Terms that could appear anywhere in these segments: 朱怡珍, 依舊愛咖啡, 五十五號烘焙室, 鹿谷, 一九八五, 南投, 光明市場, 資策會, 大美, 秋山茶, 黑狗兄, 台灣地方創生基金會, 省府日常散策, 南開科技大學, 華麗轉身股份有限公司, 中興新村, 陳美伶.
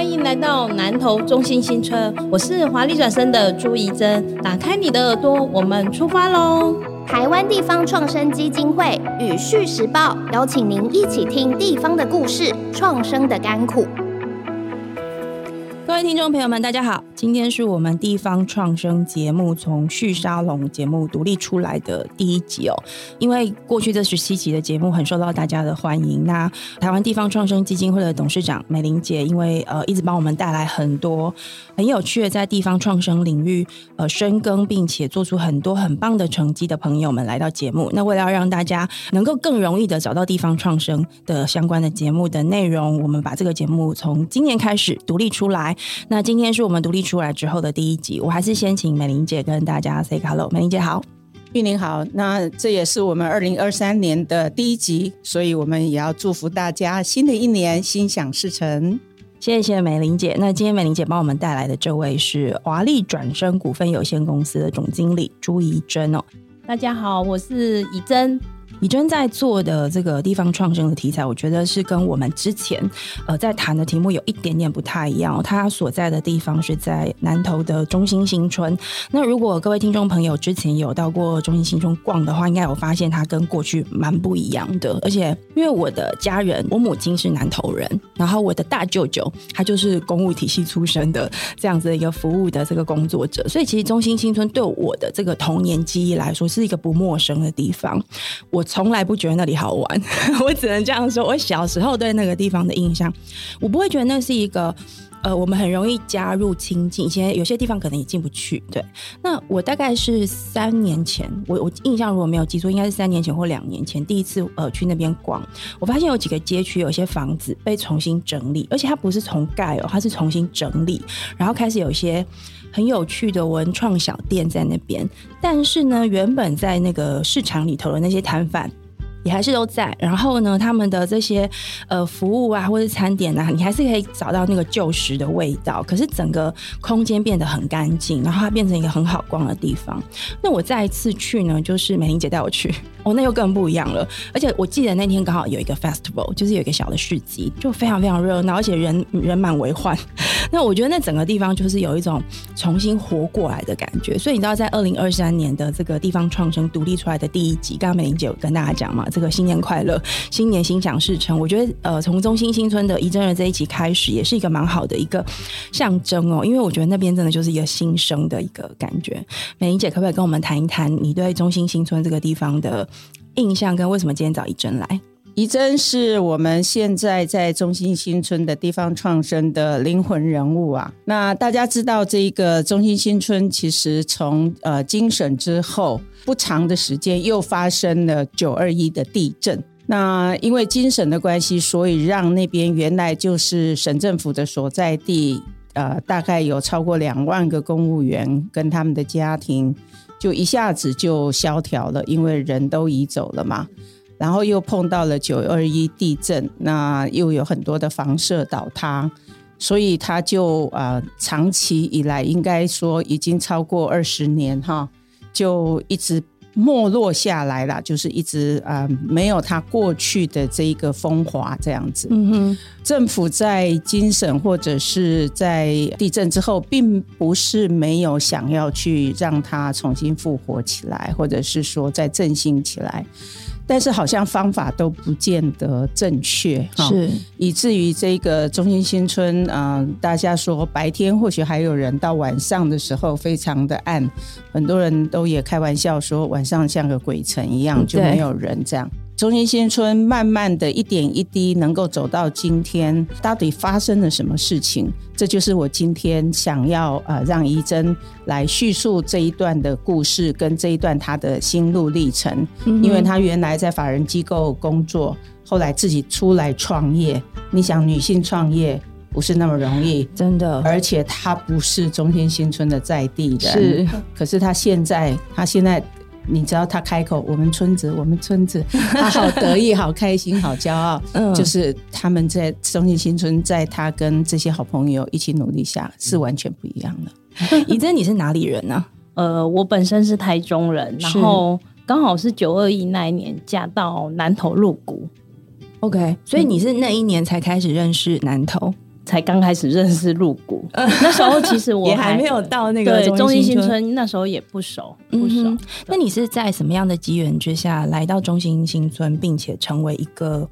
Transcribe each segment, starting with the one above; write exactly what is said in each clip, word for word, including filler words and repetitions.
欢迎来到南投中心新村，我是华丽转身的朱怡珍，打开你的耳朵，我们出发喽！台湾地方创生基金会与《续时报》邀请您一起听地方的故事，创生的甘苦。各位听众朋友们，大家好，今天是我们地方创生节目从续沙龙节目独立出来的第一集哦。因为过去这十七集的节目很受到大家的欢迎，那台湾地方创生基金会的董事长美玲姐，因为呃一直帮我们带来很多很有趣的在地方创生领域呃深耕，并且做出很多很棒的成绩的朋友们来到节目。那为了要让大家能够更容易的找到地方创生的相关的节目的内容，我们把这个节目从今年开始独立出来。那今天是我们独立出来之后的第一集，我还是先请美玲姐跟大家 say hello。 美玲姐好。玉玲好。那这也是我们二零二三年的第一集，所以我们也要祝福大家新的一年心想事成。谢谢美玲姐。那今天美玲姐帮我们带来的这位是华丽转身股份有限公司的总经理朱怡珍哦。大家好，我是怡珍。怡珍在做的这个地方创生的题材，我觉得是跟我们之前呃在谈的题目有一点点不太一样哦。她所在的地方是在南投的中心新村。那如果各位听众朋友之前有到过中心新村逛的话，应该有发现它跟过去蛮不一样的。而且因为我的家人，我母亲是南投人，然后我的大舅舅他就是公务体系出身的这样子一个服务的这个工作者，所以其实中心新村对我的这个童年记忆来说是一个不陌生的地方。我从来不觉得那里好玩我只能这样说，我小时候对那个地方的印象，我不会觉得那是一个呃，我们很容易加入亲近，现在有些地方可能也进不去。对，那我大概是三年前，我我印象如果没有记错，应该是三年前或两年前，第一次呃去那边逛，我发现有几个街区有些房子被重新整理，而且它不是重盖哦，它是重新整理，然后开始有一些很有趣的文创小店在那边。但是呢，原本在那个市场里头的那些摊贩也还是都在，然后呢他们的这些呃服务啊或是餐点啊，你还是可以找到那个旧时的味道，可是整个空间变得很干净，然后它变成一个很好逛的地方。那我再一次去呢，就是美玲姐带我去哦，那又更不一样了。而且我记得那天刚好有一个 festival， 就是有一个小的市集，就非常非常热闹，而且人人满为患那我觉得那整个地方就是有一种重新活过来的感觉。所以你知道在二零二三年的这个地方创生独立出来的第一集，刚刚美玲姐有跟大家讲嘛，这个新年快乐，新年心想事成，我觉得呃，从中心新村的怡珍的这一集开始也是一个蛮好的一个象征哦，因为我觉得那边真的就是一个新生的一个感觉。美玲姐可不可以跟我们谈一谈你对中心新村这个地方的印象跟为什么今天找怡珍来？怡珍是我们现在在中心新村的地方创生的灵魂人物啊。那大家知道这个中心新村其实从呃京沈之后不长的时间又发生了九二一的地震，那因为京沈的关系，所以让那边原来就是省政府的所在地呃，大概有超过两万个公务员跟他们的家庭就一下子就萧条了，因为人都移走了嘛，然后又碰到了九二一地震，那又有很多的房舍倒塌，所以它就、呃、长期以来应该说已经超过二十年哈，就一直没落下来了，就是一直、呃、没有它过去的这一个风华这样子、嗯、哼政府在京沈或者是在地震之后并不是没有想要去让它重新复活起来，或者是说再振兴起来，但是好像方法都不见得正确，是以至于这个中心新村、呃、大家说白天或许还有人，到晚上的时候非常的暗，很多人都也开玩笑说晚上像个鬼城一样就没有人这样。中心新村慢慢的一点一滴能够走到今天，到底发生了什么事情，这就是我今天想要、呃、让怡珍来叙述这一段的故事跟这一段她的心路历程、嗯、因为她原来在法人机构工作，后来自己出来创业，你想女性创业不是那么容易，真的，而且她不是中心新村的在地人，是，可是她现在她现在你知道他开口我们村子我们村子，他好得意好开心好骄傲就是他们在中心新村，在他跟这些好朋友一起努力下是完全不一样的。怡珍你是哪里人啊？呃，我本身是台中人，然后刚好是九二一那一年嫁到南投鹿谷。 OK， 所以你是那一年才开始认识南投？才刚开始认识鹿谷，那时候其实我 还, 也还没有到那个中心新村，那时候也不熟不熟、嗯、那你是在什么样的机缘之下来到中心新村并且成为一个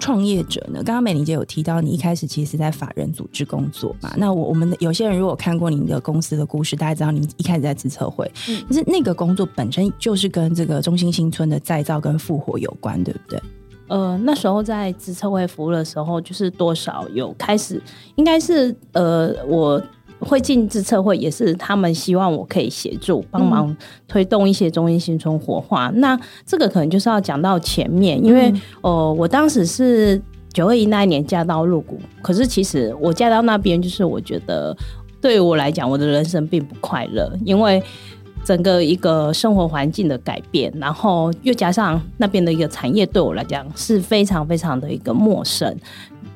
创业者呢？刚刚美伶姐有提到你一开始其实是在法人组织工作嘛，那我我们有些人如果看过你的公司的故事，大家知道你一开始在资策会、嗯、但是那个工作本身就是跟这个中心新村的再造跟复活有关，对不对？呃，那时候在资策会服务的时候，就是多少有开始应该是呃我会进资策会也是他们希望我可以协助帮忙推动一些中心新村活化、嗯、那这个可能就是要讲到前面，因为、嗯、呃，我当时是九二一那一年嫁到鹿谷，可是其实我嫁到那边就是我觉得对于我来讲我的人生并不快乐，因为整个一个生活环境的改变，然后又加上那边的一个产业对我来讲是非常非常的一个陌生，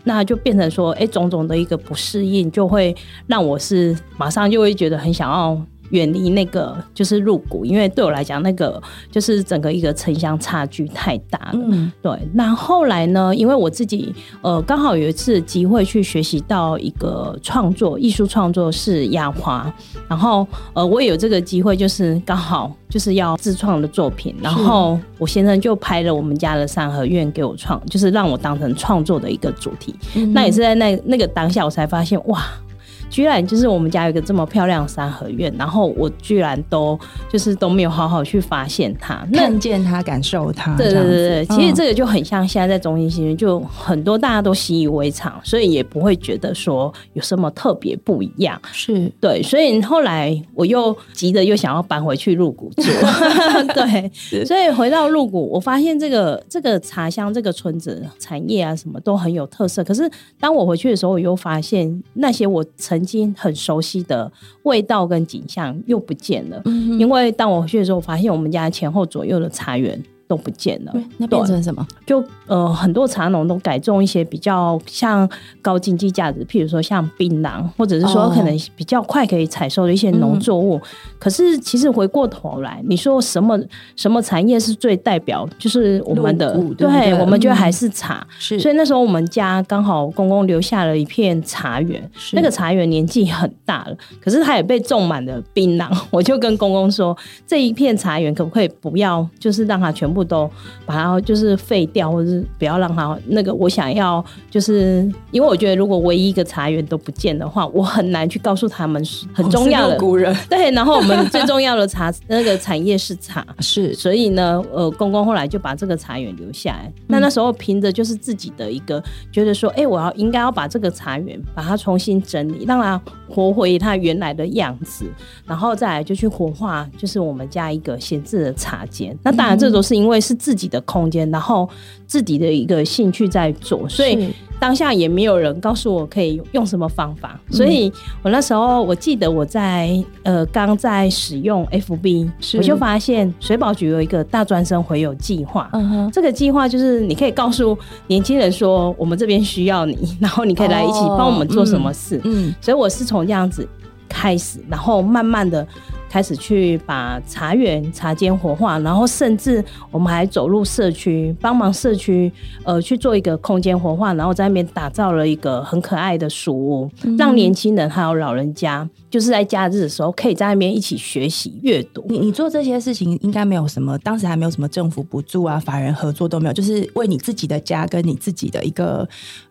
那就变成说，哎，种种的一个不适应，就会让我是马上就会觉得很想要远离那个就是鹿谷，因为对我来讲，那个就是整个一个城乡差距太大了。嗯、对，那后来呢，因为我自己呃刚好有一次机会去学习到一个创作，艺术创作是压花，然后呃我也有这个机会，就是刚好就是要自创的作品，然后我先生就拍了我们家的三合院给我创，就是让我当成创作的一个主题。嗯、那也是在那那个当下，我才发现哇，居然就是我们家有一个这么漂亮的三合院，然后我居然都就是都没有好好去发现它，看见它，感受它。对对对对，其实这个就很像现在在中心新村，就很多大家都习以为常，所以也不会觉得说有什么特别不一样。是，对，所以后来我又急着又想要搬回去鹿谷住，对，所以回到鹿谷，我发现这个这个茶乡这个村子产业啊什么都很有特色，可是当我回去的时候，我又发现那些我曾曾经很熟悉的味道跟景象又不见了、嗯、因为当我回去的时候，我发现我们家前后左右的茶园都不见了。那变成什么？就呃，很多茶农都改种一些比较像高经济价值，譬如说像槟榔，或者是说可能比较快可以采收的一些农作物、哦嗯、可是其实回过头来，你说什么什么产业是最代表就是我们的 对, 对我们觉得还是茶、嗯、所以那时候我们家刚好公公留下了一片茶园，那个茶园年纪很大了，可是它也被种满了槟榔，我就跟公公说这一片茶园可不可以不要就是让它全部都把它就是废掉，或是不要让它那个，我想要就是因为我觉得如果唯一一个茶园都不见的话，我很难去告诉他们很重要的、哦、古人对，然后我们最重要的茶那个产业是茶，是，所以呢呃，公公后来就把这个茶园留下来、嗯、那那时候凭着就是自己的一个觉得说哎、欸，我要应该要把这个茶园把它重新整理，让它活回它原来的样子，然后再来就去活化就是我们家一个闲置的茶间，那当然这都是因为因为是自己的空间，然后自己的一个兴趣在做，所以当下也没有人告诉我可以用什么方法，所以我那时候我记得我在呃刚在使用 F B， 我就发现水保局有一个大专生回友计划、嗯、这个计划就是你可以告诉年轻人说我们这边需要你，然后你可以来一起帮我们做什么事、哦嗯嗯、所以我是从这样子开始，然后慢慢的开始去把茶园茶间活化，然后甚至我们还走入社区帮忙社区呃去做一个空间活化，然后在那边打造了一个很可爱的书屋、嗯、让年轻人还有老人家就是在假日的时候可以在那边一起学习阅读。 你, 你做这些事情应该没有什么，当时还没有什么政府补助啊法人合作都没有，就是为你自己的家跟你自己的一个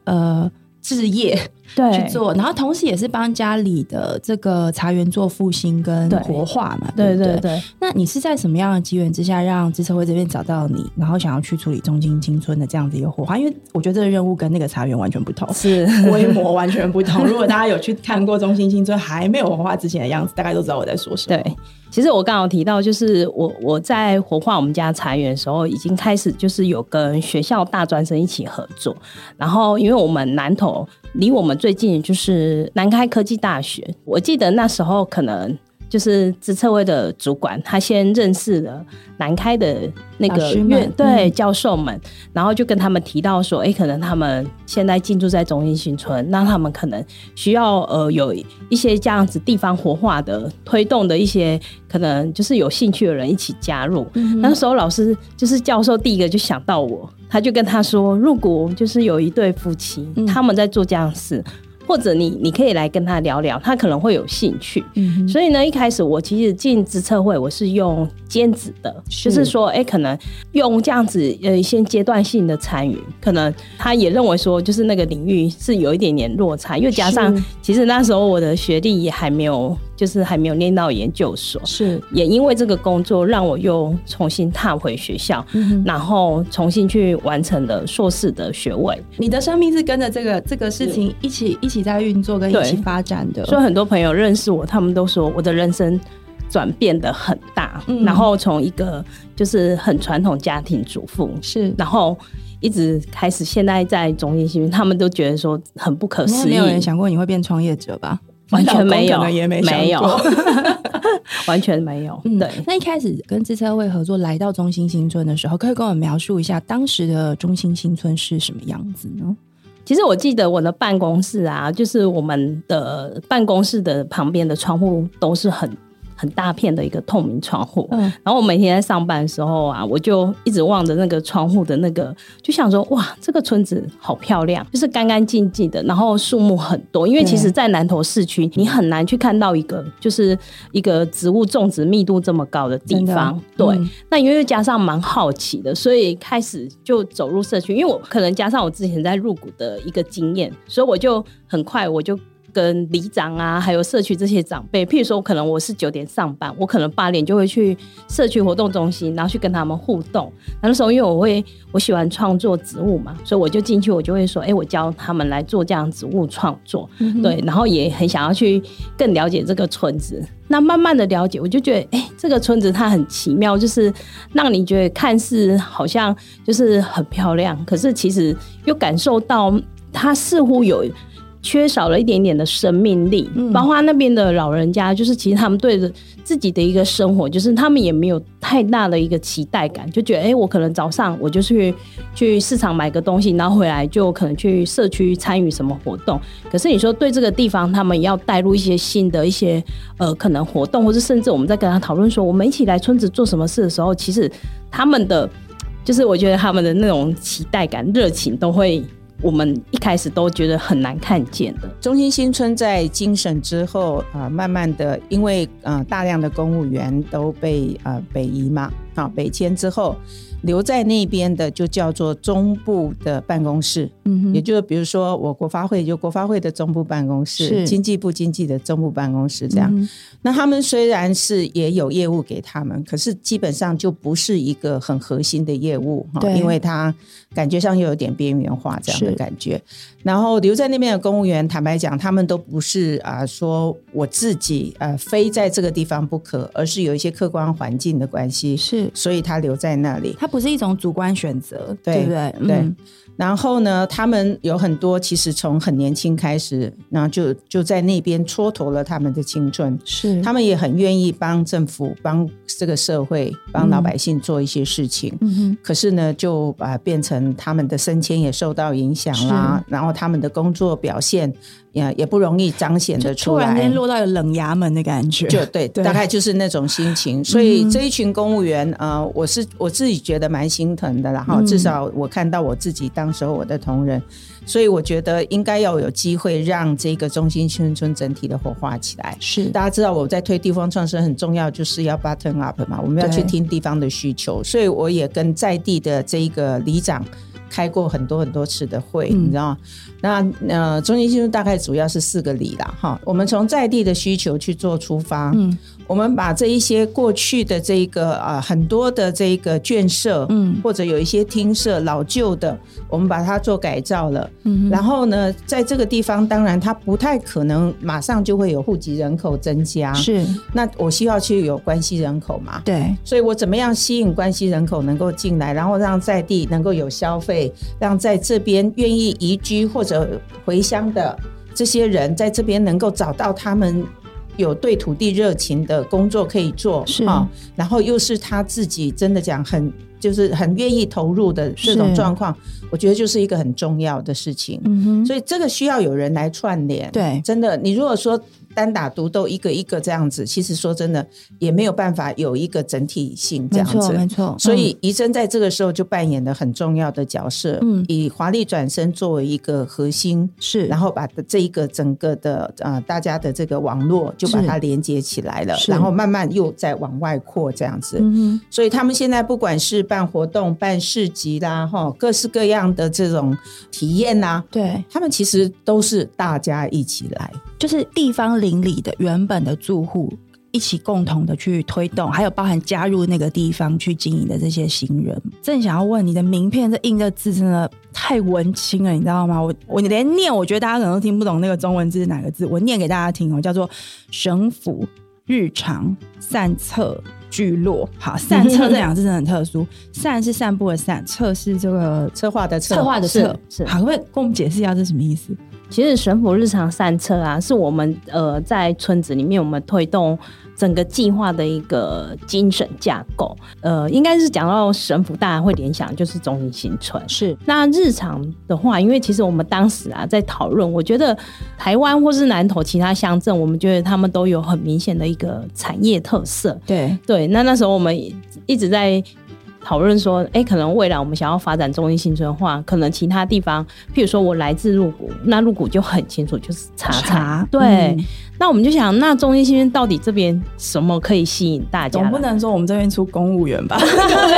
呃事业去做，然后同时也是帮家里的这个茶园做复兴跟活化嘛， 对, 对不 对, 对, 对, 对？那你是在什么样的机缘之下让资策会这边找到你，然后想要去处理中心新村的这样子一个活化？因为我觉得这个任务跟那个茶园完全不同，是规模完全不同。如果大家有去看过中心新村还没有活化之前的样子，大概都知道我在说什么。对，其实我刚好提到就是我我在活化我们家茶园的时候，已经开始就是有跟学校大专生一起合作，然后因为我们南投离我们最近就是南开科技大学，我记得那时候可能就是资策会的主管他先认识了南开的那个院对、嗯、教授们，然后就跟他们提到说哎、欸，可能他们现在进驻在中心新村，那他们可能需要呃有一些这样子地方活化的推动的一些可能就是有兴趣的人一起加入、嗯、那时候老师就是教授第一个就想到我，他就跟他说鹿谷就是有一对夫妻、嗯、他们在做这样的事，或者你你可以来跟他聊聊，他可能会有兴趣。嗯、所以呢，一开始我其实进职测会我是用兼职的，是就是说，哎、欸，可能用这样子呃，先阶段性的参与，可能他也认为说，就是那个领域是有一点点落差，因为加上其实那时候我的学历也还没有。就是还没有念到研究所，是也因为这个工作让我又重新踏回学校、嗯、然后重新去完成了硕士的学位。你的生命是跟着这个这个事情一起一起在运作跟一起发展的，所以很多朋友认识我，他们都说我的人生转变得很大、嗯、然后从一个就是很传统家庭主妇，是然后一直开始现在在中心新闻，他们都觉得说很不可思议。没有人想过你会变创业者吧？完全没有，也没没有，完全没有。嗯、对，那一开始跟职测会合作来到中心新村的时候，可以跟我描述一下当时的中心新村是什么样子呢？其实我记得我的办公室啊，就是我们的办公室的旁边的窗户都是很很大片的一个透明窗户、嗯、然后我每天在上班的时候啊，我就一直望着那个窗户的那个，就想说哇，这个村子好漂亮，就是干干净净的，然后树木很多，因为其实在南投市区你很难去看到一个就是一个植物种植密度这么高的地方。对、嗯、那因为加上蛮好奇的，所以开始就走入社区，因为我可能加上我之前在入股的一个经验，所以我就很快我就跟里长啊，还有社区这些长辈，譬如说可能我是九点上班，我可能八点就会去社区活动中心，然后去跟他们互动。那时候因为我会我喜欢创作植物嘛，所以我就进去，我就会说，哎、欸，我教他们来做这样植物创作、嗯，对，然后也很想要去更了解这个村子。那慢慢的了解，我就觉得，哎、欸，这个村子它很奇妙，就是让你觉得看似好像就是很漂亮，可是其实又感受到它似乎有。缺少了一点点的生命力，包括那边的老人家，就是其实他们对自己的一个生活，就是他们也没有太大的一个期待感，就觉得哎、欸，我可能早上我就去去市场买个东西，然后回来就可能去社区参与什么活动。可是你说对这个地方，他们也要带入一些新的一些呃可能活动，或是甚至我们在跟他讨论说，我们一起来村子做什么事的时候，其实他们的就是我觉得他们的那种期待感、热情都会。我们一开始都觉得很难看见的。中心新村在精神之后、呃、慢慢的因为、呃、大量的公务员都被、呃、北移嘛、啊、北迁之后留在那边的就叫做中部的办公室、嗯、也就是比如说我国发会就国发会的中部办公室，经济部经济的中部办公室这样、嗯、那他们虽然是也有业务给他们，可是基本上就不是一个很核心的业务，因为它感觉上又有点边缘化这样的感觉。然后留在那边的公务员坦白讲他们都不是、呃、说我自己、呃、非在这个地方不可，而是有一些客观环境的关系，是所以他留在那里，它不是一种主观选择， 对, 对不对？对、嗯。然后呢，他们有很多其实从很年轻开始，然后就就在那边蹉跎了他们的青春。是，他们也很愿意帮政府、帮这个社会、帮老百姓做一些事情。嗯、可是呢，就把、呃、变成他们的升迁也受到影响啦，然后他们的工作表现。也不容易彰显得出来，突然间落到冷衙门的感觉，就 对, 对，大概就是那种心情。所以这一群公务员、呃、我是我自己觉得蛮心疼的啦、嗯、至少我看到我自己当时候我的同仁，所以我觉得应该要有机会让这个中心新村整体的活化起来。是，大家知道我在推地方创生很重要就是要 button up 嘛，我们要去听地方的需求，所以我也跟在地的这一个里长开过很多很多次的会、嗯、你知道吗？那呃，中心新村大概主要是四个里啦哈。我们从在地的需求去做出发，嗯，我们把这一些过去的这个呃很多的这个眷舍，嗯，或者有一些厅舍老旧的，我们把它做改造了，嗯，然后呢，在这个地方当然它不太可能马上就会有户籍人口增加，是。那我需要去有关系人口嘛？对，所以我怎么样吸引关系人口能够进来，然后让在地能够有消费，让在这边愿意移居或者或者回乡的这些人在这边能够找到他们有对土地热情的工作可以做、哦、然后又是他自己真的讲很就是很愿意投入的这种状况，我觉得就是一个很重要的事情、嗯、所以这个需要有人来串联。对，真的你如果说单打独斗一个一个这样子，其实说真的也没有办法有一个整体性这样子，没错没错、嗯、所以怡珍在这个时候就扮演了很重要的角色、嗯、以华丽转身作为一个核心，是，然后把这一个整个的、呃、大家的这个网络就把它连接起来了，然后慢慢又再往外扩这样子、嗯、所以他们现在不管是办活动办市集啦，各式各样的这种体验啦，对，他们其实都是大家一起来，就是地方邻里的原本的住户一起共同的去推动，还有包含加入那个地方去经营的这些行人。正想要问你的名片这印的字真的太文青了，你知道吗？ 我, 我连念我觉得大家可能都听不懂那个中文字是哪个字，我念给大家听、哦、叫做省府日常散策聚落。好，散策这两个字真的很特殊，散是散步的散，策是这个策划的策，策划的策。好，可不可以跟我们解释一下这是什么意思？其实省府日常散策啊，是我们呃在村子里面我们推动整个计划的一个精神架构。呃，应该是讲到省府，大家会联想就是中心新村。是，那日常的话，因为其实我们当时啊在讨论，我觉得台湾或是南投其他乡镇，我们觉得他们都有很明显的一个产业特色。对对，那那时候我们一直在讨论说，哎、欸，可能未来我们想要发展中心新村化，可能其他地方，譬如说我来自鹿谷，那鹿谷就很清楚，就是茶茶。对、嗯，那我们就想，那中心新村到底这边什么可以吸引大家？总不能说我们这边出公务员吧？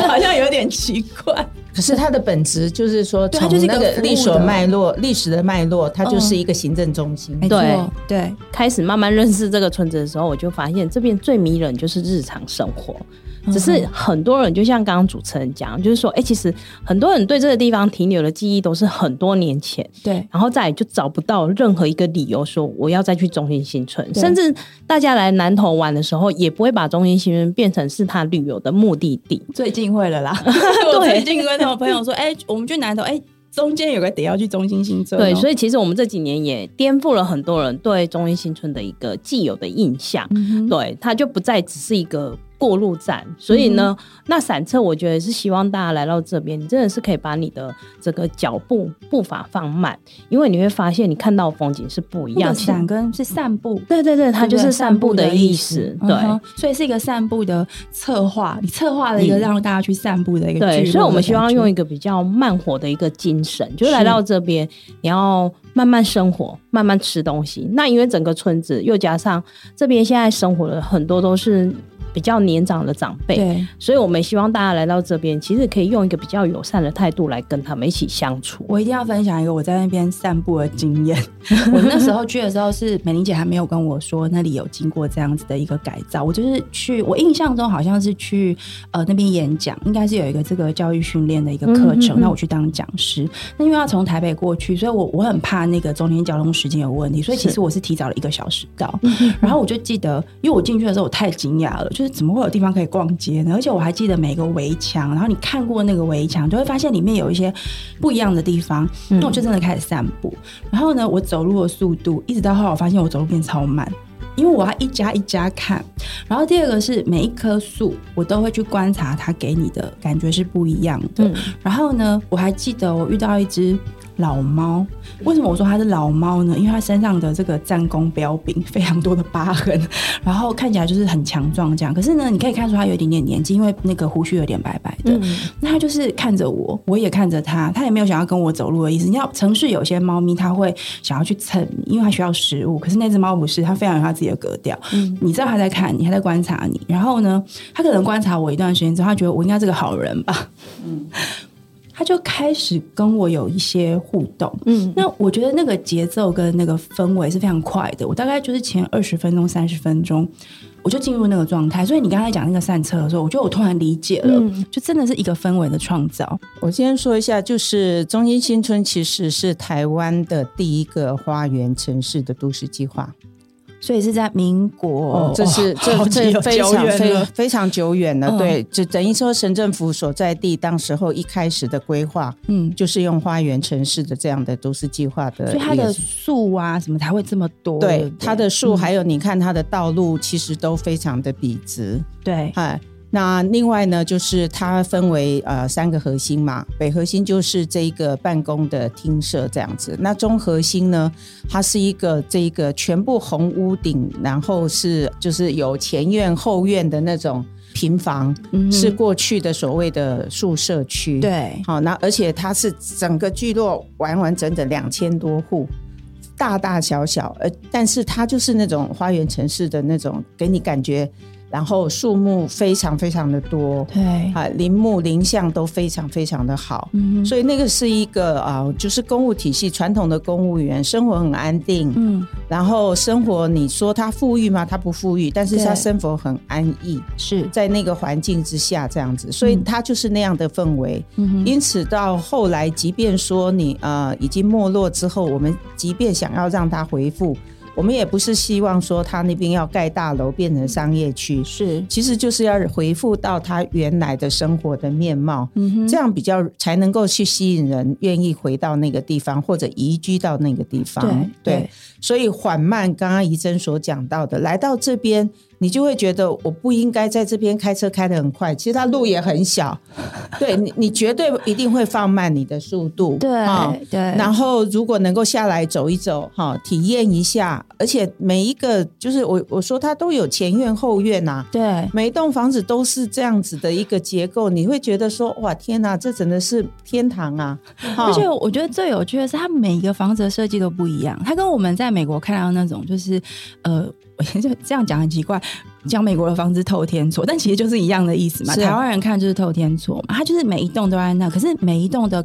好像有点奇怪。可是它的本质就是说，从那个历史脉络、历史的脉络，它就是一个行政中心。嗯、对对，开始慢慢认识这个村子的时候，我就发现这边最迷人就是日常生活。只是很多人就像刚刚主持人讲，就是说、欸、其实很多人对这个地方停留的记忆都是很多年前，对，然后再来就找不到任何一个理由说我要再去中心新村，甚至大家来南投玩的时候也不会把中心新村变成是他旅游的目的地。最近会了啦我最近跟我朋友说、欸、我们去南投、欸、中间有个得要去中心新村、哦、对，所以其实我们这几年也颠覆了很多人对中心新村的一个既有的印象、嗯、对，它就不再只是一个过路站。所以呢、嗯、那散策我觉得是希望大家来到这边，你真的是可以把你的这个脚步步伐放慢，因为你会发现你看到风景是不一样的。散跟是散步，对对对，它就是散步的意思。对、嗯、所以是一个散步的策划，你策划了一个让大家去散步的一个聚落的、嗯、对，所以我们希望用一个比较慢活的一个精神，就是来到这边你要慢慢生活慢慢吃东西。那因为整个村子又加上这边现在生活的很多都是比较年长的长辈，所以我们希望大家来到这边其实可以用一个比较友善的态度来跟他们一起相处。我一定要分享一个我在那边散步的经验我那时候去的时候是美玲姐还没有跟我说那里有经过这样子的一个改造，我就是去，我印象中好像是去呃那边演讲，应该是有一个这个教育训练的一个课程，嗯嗯嗯，那我去当讲师。那因为要从台北过去，所以我我很怕那个中间交通时间有问题，所以其实我是提早了一个小时到然后我就记得因为我进去的时候我太惊讶了，就是怎么会有地方可以逛街呢？而且我还记得每个围墙，然后你看过那个围墙就会发现里面有一些不一样的地方。那我就真的开始散步、嗯、然后呢我走路的速度一直到后来我发现我走路变超慢，因为我要一家一家看。然后第二个是每一棵树我都会去观察它给你的感觉是不一样的、嗯、然后呢我还记得我遇到一只老猫，为什么我说它是老猫呢？因为它身上的这个战功标炳非常多的疤痕，然后看起来就是很强壮这样。可是呢，你可以看出它有一点点年纪，因为那个胡须有点白白的。嗯、那它就是看着我，我也看着它，它也没有想要跟我走路的意思。你知道城市有些猫咪它会想要去蹭你，因为它需要食物。可是那只猫不是，它非常有它自己的格调。嗯、你知道它在看你，它在观察你。然后呢，它可能观察我一段时间之后，它觉得我应该是个好人吧。嗯，他就开始跟我有一些互动，嗯，那我觉得那个节奏跟那个氛围是非常快的。我大概就是前二十分钟、三十分钟，我就进入那个状态。所以你刚才讲那个散策的时候，我觉得我突然理解了，嗯、就真的是一个氛围的创造。我先说一下，就是中心新村其实是台湾的第一个花园城市的都市计划。所以是在民国、哦、这是、哦、这这非常非非常久远了、嗯、对，就等于说省政府所在地当时候一开始的规划，嗯，就是用花园城市的这样的都市计划的，所以它的树啊什么才会这么多。 对, 对, 对，它的树还有你看它的道路其实都非常的笔直，对、嗯、那另外呢，就是它分为呃三个核心嘛，北核心就是这一个办公的厅舍这样子，那中核心呢，它是一个这一个全部红屋顶，然后是就是有前院后院的那种平房、嗯、是过去的所谓的宿舍区，对，好，那而且它是整个聚落完完整整两千多户，大大小小，呃，但是它就是那种花园城市的那种给你感觉，然后树木非常非常的多，对啊，林木林相都非常非常的好，嗯、所以那个是一个啊、呃，就是公务体系传统的公务员生活很安定，嗯，然后生活你说他富裕吗？他不富裕，但是他生活很安逸，是在那个环境之下这样子，所以他就是那样的氛围。嗯、因此到后来，即便说你呃已经没落之后，我们即便想要让它恢复。我们也不是希望说他那边要盖大楼变成商业区，是，其实就是要回复到他原来的生活的面貌，嗯、这样比较才能够去吸引人愿意回到那个地方或者移居到那个地方。 对, 对, 对，所以缓慢刚刚怡珍所讲到的，来到这边你就会觉得我不应该在这边开车开得很快，其实它路也很小，对， 你, 你绝对一定会放慢你的速度，对、哦、对。然后如果能够下来走一走、哦、体验一下，而且每一个就是 我, 我说它都有前院后院啊，对，每一栋房子都是这样子的一个结构，你会觉得说哇天哪，这真的是天堂啊、哦、而且我觉得最有趣的是它每一个房子的设计都不一样，它跟我们在美国看到那种就是呃这样讲很奇怪，讲美国的房子透天厝，但其实就是一样的意思嘛。啊、台湾人看就是透天厝嘛，它就是每一栋都在那，可是每一栋的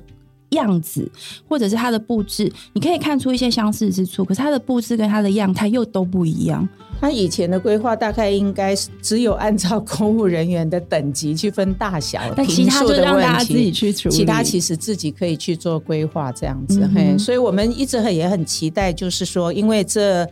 样子或者是它的布置，你可以看出一些相似之处，可是它的布置跟它的样态又都不一样。它以前的规划大概应该只有按照公务人员的等级去分大小，但其他就让大家自己去处理，其他其实自己可以去做规划这样子、嗯、嘿，所以我们一直也很期待，就是说因为这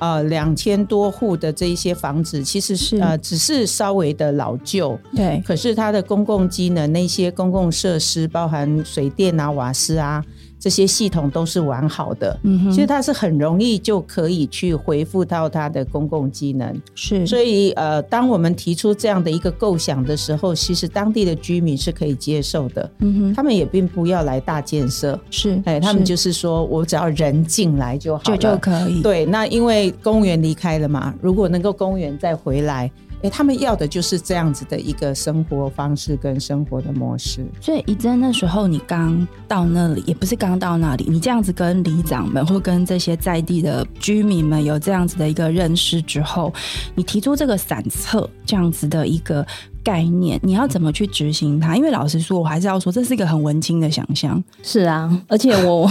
呃，两千多户的这一些房子其实是、呃、只是稍微的老旧，对，可是它的公共机能那些公共设施包含水电啊瓦斯啊这些系统都是完好的，嗯哼，其实它是很容易就可以去恢复到它的公共机能，是，所以呃，当我们提出这样的一个构想的时候，其实当地的居民是可以接受的，嗯哼，他们也并不要来大建设，是，哎，他们就是说我只要人进来就好了，就就可以，对，那因为公务员离开了嘛，如果能够公务员再回来。欸、他们要的就是这样子的一个生活方式跟生活的模式。所以怡珍那时候你刚到那里，也不是刚到那里，你这样子跟里长们或跟这些在地的居民们有这样子的一个认识之后，你提出这个散策这样子的一个概念，你要怎么去执行它？因为老实说我还是要说这是一个很文青的想象。是啊，而且我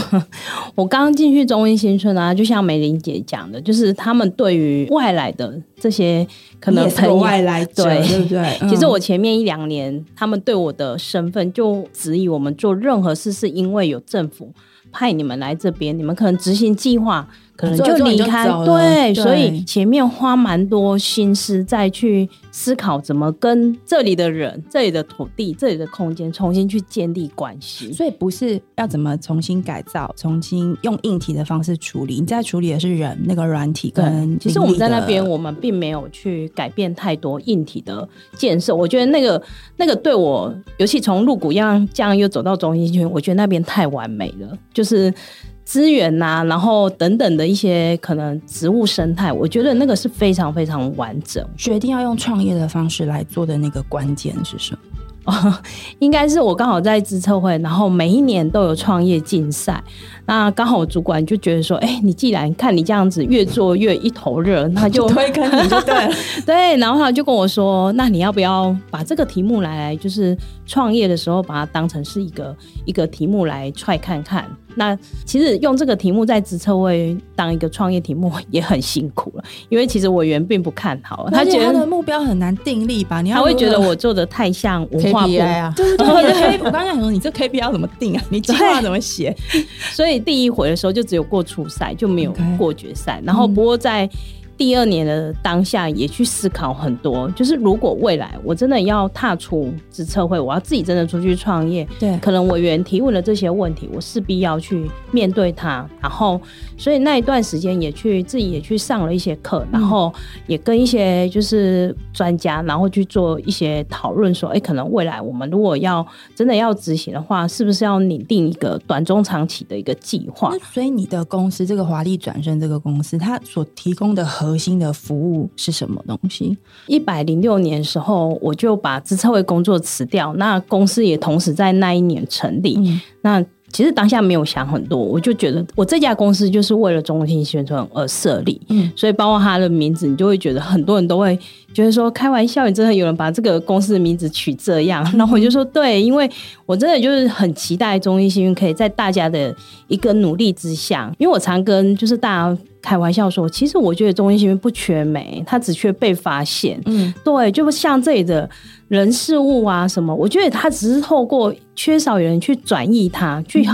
我刚进去中英新村啊，就像美玲姐讲的，就是他们对于外来的这些可能朋友，你也是外来者， 对, 对不对、嗯、其实我前面一两年他们对我的身份就质疑我们做任何事是因为有政府派你们来这边，你们可能执行计划可能就离开，就就 对, 对，所以前面花蛮多心思再去思考怎么跟这里的人、这里的土地、这里的空间重新去建立关系，所以不是要怎么重新改造，重新用硬体的方式处理，你在处理的是人，那个软体跟其实我们在那边我们并没有去改变太多硬体的建设，我觉得那个那个对我，尤其从鹿谷样这样又走到中心区，我觉得那边太完美了，就是资源啊，然后等等的一些可能植物生态，我觉得那个是非常非常完整。决定要用创业的方式来做的那个关键是什么？哦、应该是我刚好在资策会，然后每一年都有创业竞赛，那刚好我主管就觉得说，哎、欸，你既然看你这样子越做越一头热，他就推跟你就对了对，然后他就跟我说，那你要不要把这个题目来，就是创业的时候把它当成是一个一个题目来踹看看。那其实用这个题目在资策会当一个创业题目也很辛苦了，因为其实委员并不看好，他觉得他的目标很难定立吧，你要他会觉得我做的太像文化部 K P I 啊，对对对，我刚才说你这 K P I 要怎么定啊，你计划怎么写，所以第一回的时候就只有过初赛就没有过决赛、okay. 然后不过在第二年的当下也去思考很多，就是如果未来我真的要踏出职测会，我要自己真的出去创业，对，可能我原提问了这些问题，我势必要去面对它。然后所以那一段时间也去自己也去上了一些课，然后也跟一些就是专家然后去做一些讨论，说哎，可能未来我们如果要真的要执行的话，是不是要拟定一个短中长期的一个计划。那所以你的公司这个华丽转身这个公司，它所提供的合核心的服务是什么东西？一百零六年的时候，我就把职测会工作辞掉，那公司也同时在那一年成立。嗯、那其实当下没有想很多，我就觉得我这家公司就是为了中心宣传而设立、嗯，所以包括它的名字，你就会觉得很多人都会觉得说，开玩笑，你真的有人把这个公司的名字取这样？嗯、然后我就说，对，因为我真的就是很期待中心新闻可以在大家的一个努力之下，因为我常跟就是大家开玩笑说，其实我觉得中心新闻不缺美，它只缺被发现。嗯，对，就像这里的人事物啊什么，我觉得它只是透过缺少有人去转移它，去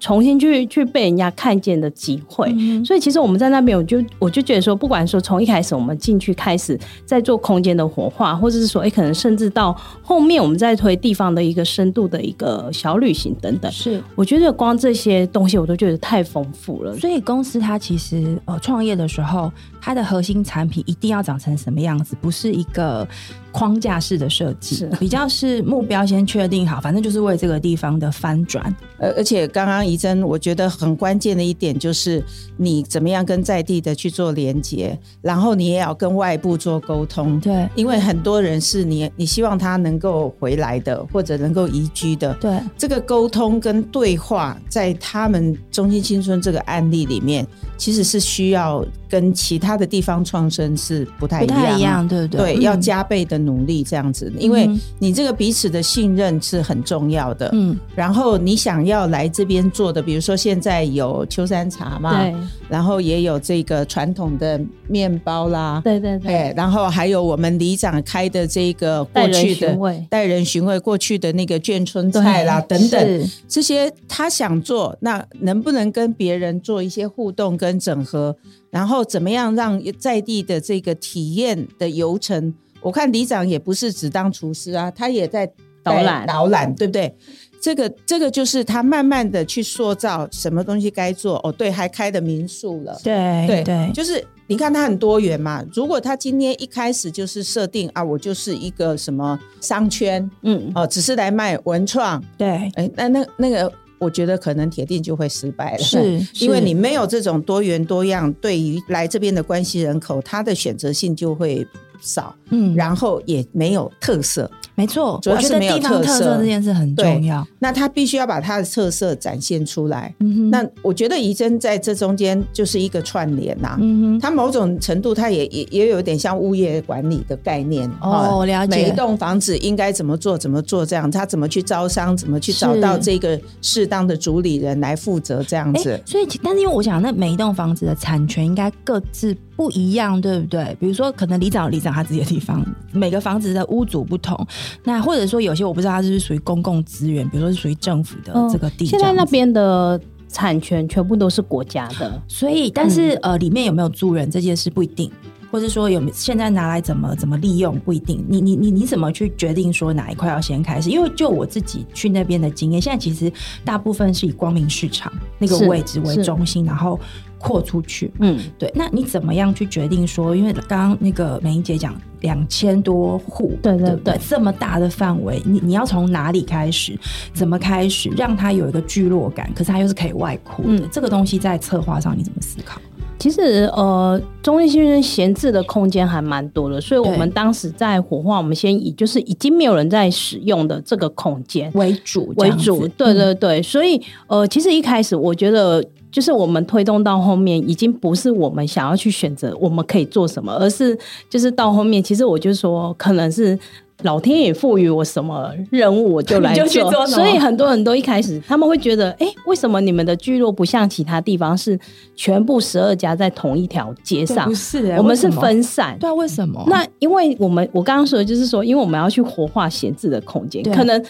重新去去被人家看见的机会。嗯、所以其实我们在那边，我就我就觉得说，不管说从一开始我们进去开始在做空间的活化，或者是说，哎、欸，可能甚至到后面我们在推地方的一个深度的一个小旅行等等，是我觉得光这些东西我都觉得太丰富了。所以公司它其实呃。创业的时候，它的核心产品一定要长成什么样子，不是一个框架式的设计，比较是目标先确定好，反正就是为这个地方的翻转。而且刚刚怡珍我觉得很关键的一点就是你怎么样跟在地的去做连结，然后你也要跟外部做沟通，对，因为很多人是 你, 你希望他能够回来的或者能够移居的，对，这个沟通跟对话在他们中心新村这个案例里面其实是需要要跟其他的地方创生是不太一样，不太一样，对不对？对，嗯、要加倍的努力这样子，因为你这个彼此的信任是很重要的。嗯，然后你想要来这边做的，比如说现在有秋山茶嘛，对，然后也有这个传统的面包啦，对对对，哎、然后还有我们里长开的这个过去的带人寻味，过去的那个眷村菜啦等等，这些他想做，那能不能跟别人做一些互动跟整合？然后怎么样让在地的这个体验的游程，我看里长也不是只当厨师啊，他也在导览导览，对不对？这个这个就是他慢慢的去塑造什么东西该做。哦，对，还开的民宿了，对 对, 对，就是你看他很多元嘛。如果他今天一开始就是设定啊，我就是一个什么商圈，嗯，哦，只是来卖文创，对，哎，那那那个。我觉得可能铁定就会失败了，是因为你没有这种多元多样，对于来这边的关系人口，他的选择性就会少，嗯，然后也没有特色，没错，主要是没有特色，我觉得地方特色这件事很重要。那他必须要把他的特色展现出来。嗯、那我觉得怡珍在这中间就是一个串联呐、啊，嗯，他某种程度他也也也有点像物业管理的概念哦，我了解，每一栋房子应该怎么做怎么做这样，他怎么去招商，怎么去找到这个适当的主理人来负责这样子。所以，但是因为我想，那每一栋房子的产权应该各自不一样，对不对？比如说，可能里长里长他自己的地方，每个房子的屋主不同，那或者说有些我不知道它是不是属于公共资源，比如说是属于政府的这个地、嗯、现在那边的产权全部都是国家的，所以但是、嗯、呃，里面有没有住人这件事不一定，或者说有现在拿来怎么怎么利用不一定，你你你你怎么去决定说哪一块要先开始？因为就我自己去那边的经验，现在其实大部分是以光明市场那个位置为中心，然后扩出去。嗯，对。那你怎么样去决定说？因为刚刚那个美英姐讲两千多户，对对 对, 对, 对，这么大的范围，你你要从哪里开始？怎么开始让它有一个聚落感？可是它又是可以外扩的、嗯。这个东西在策划上你怎么思考？其实呃，中心新村闲置的空间还蛮多的，所以我们当时在活化，我们先以就是已经没有人在使用的这个空间为主为主，对对对。嗯、所以呃，其实一开始我觉得，就是我们推动到后面，已经不是我们想要去选择我们可以做什么，而是就是到后面，其实我就说，可能是老天爷赋予我什么任务我就来做，就做所以很多人都一开始他们会觉得哎、欸，为什么你们的聚落不像其他地方是全部十二家在同一条街上，不是、欸、我们是分散，对啊，为什么？那因为我们我刚刚说的就是说，因为我们要去活化闲置的空间，可能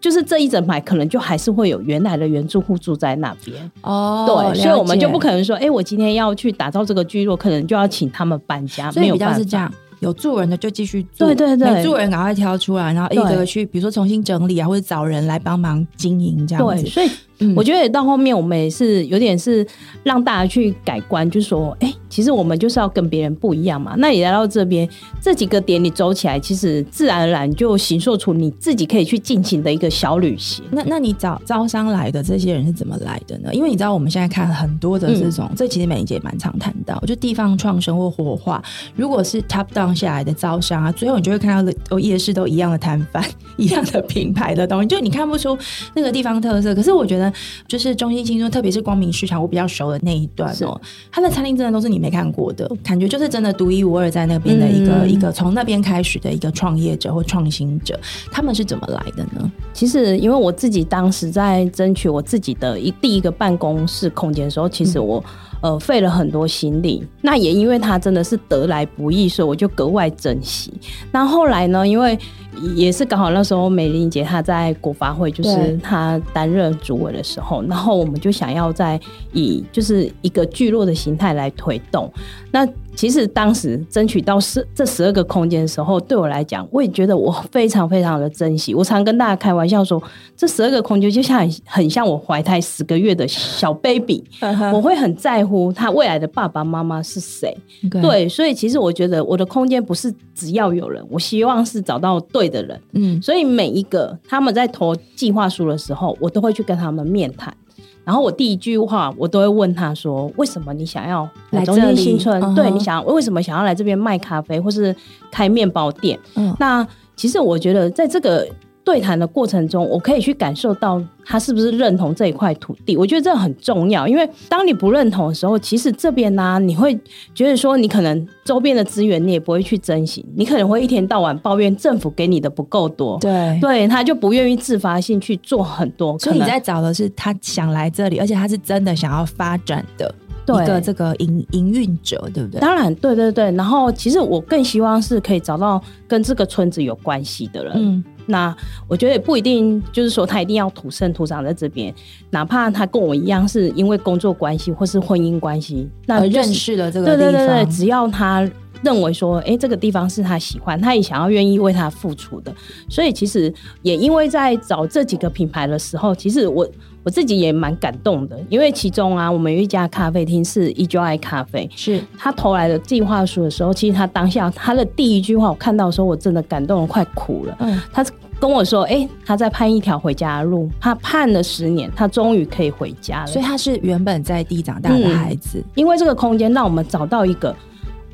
就是这一整排可能就还是会有原来的原住户住在那边哦，对，所以我们就不可能说哎、欸，我今天要去打造这个聚落，可能就要请他们搬家，所以比较是这样，有住人的就继续住，对对对，没住人赶快挑出来，然后一个去比如说重新整理啊，或者找人来帮忙经营这样子，对，所以我觉得到后面我们也是有点是让大家去改观，就说哎、欸，其实我们就是要跟别人不一样嘛。那你来到这边这几个点你走起来，其实自然而然就形塑出你自己可以去进行的一个小旅行。那那你找招商来的这些人是怎么来的呢？因为你知道我们现在看很多的这种、嗯、这其实美伶姐也蛮常谈到，就地方创生或活化，如果是 top down 下来的招商啊，最后你就会看到夜市都一样的摊贩，一样的品牌的东西，就你看不出那个地方特色。可是我觉得就是中心新村，特别是光明市场我比较熟的那一段哦，它的餐厅真的都是你没看过的，感觉就是真的独一无二在那边的一个、嗯、一个从那边开始的一个创业者或创新者，他们是怎么来的呢？其实因为我自己当时在争取我自己的一第一个办公室空间的时候，其实我、嗯、呃费了很多心力，那也因为它真的是得来不易，所以我就格外珍惜。那后来呢，因为也是刚好那时候美伶姐她在国发会，就是她担任主委的时候，然后我们就想要再以就是一个聚落的形态来推动。那其实当时争取到这十二个空间的时候，对我来讲我也觉得我非常非常的珍惜。我常跟大家开玩笑说，这十二个空间就像很像我怀胎十个月的小 baby， 我会很在乎他未来的爸爸妈妈是谁、okay. 对，所以其实我觉得我的空间不是只要有人，我希望是找到对的人、嗯、所以每一个他们在投计划书的时候，我都会去跟他们面谈，然后我第一句话我都会问他说，为什么你想要来中心新村、uh-huh. 对，你想为什么想要来这边卖咖啡或是开面包店、uh-huh. 那其实我觉得在这个对谈的过程中，我可以去感受到他是不是认同这一块土地，我觉得这很重要。因为当你不认同的时候，其实这边啊你会觉得说你可能周边的资源你也不会去珍惜，你可能会一天到晚抱怨政府给你的不够多，对对，他就不愿意自发性去做很多。所以你在找的是他想来这里，而且他是真的想要发展的一个这个营营运者，对不对？当然，对对对。然后其实我更希望是可以找到跟这个村子有关系的人。嗯，那我觉得也不一定就是说他一定要土生土长在这边，哪怕他跟我一样是因为工作关系或是婚姻关系，那、就是、认识了这个地方，对对对对，只要他认为说哎、欸，这个地方是他喜欢，他也想要愿意为他付出的。所以其实也因为在找这几个品牌的时候，其实我我自己也蛮感动的。因为其中啊，我们有一家咖啡厅是依旧爱咖啡，是他投来的计划书的时候，其实他当下他的第一句话我看到的时候，我真的感动得快哭了、嗯、他跟我说哎、欸，他在盼一条回家的路，他盼了十年，他终于可以回家了。所以他是原本在地长大的孩子、嗯、因为这个空间让我们找到一个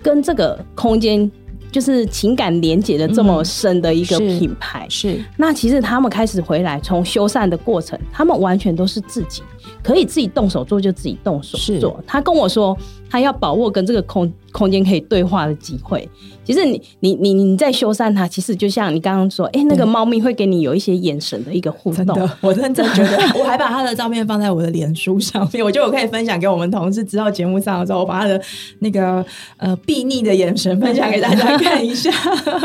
跟这个空间就是情感连结的这么深的一个品牌、嗯、是, 是。那其实他们开始回来，从修繕的过程他们完全都是自己可以自己动手做就自己动手做。他跟我说他要把握跟这个空空间可以对话的机会。其实你你你你在修繕它，其实就像你刚刚说哎、欸，那个猫咪会给你有一些眼神的一个互动，真的我认真觉得我还把他的照片放在我的脸书上面，我觉得我可以分享给我们同事，之后节目上的时候我把他的那个呃睥睨的眼神分享给大家看一下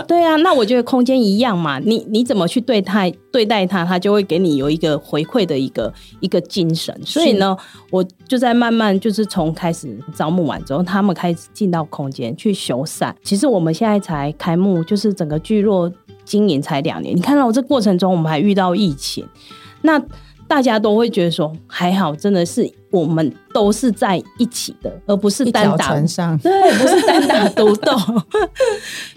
对啊，那我觉得空间一样嘛，你你怎么去对待对待它，它就会给你有一个回馈的一个一个精神。所以呢我就在慢慢就是从开始招募完之后，他们开始进到空间去修缮。其实我们现在才开幕，就是整个聚落经营才两年，你看到这过程中我们还遇到疫情，那大家都会觉得说还好真的是我们都是在一起的，而不是单打一条船上，对，不是单打独斗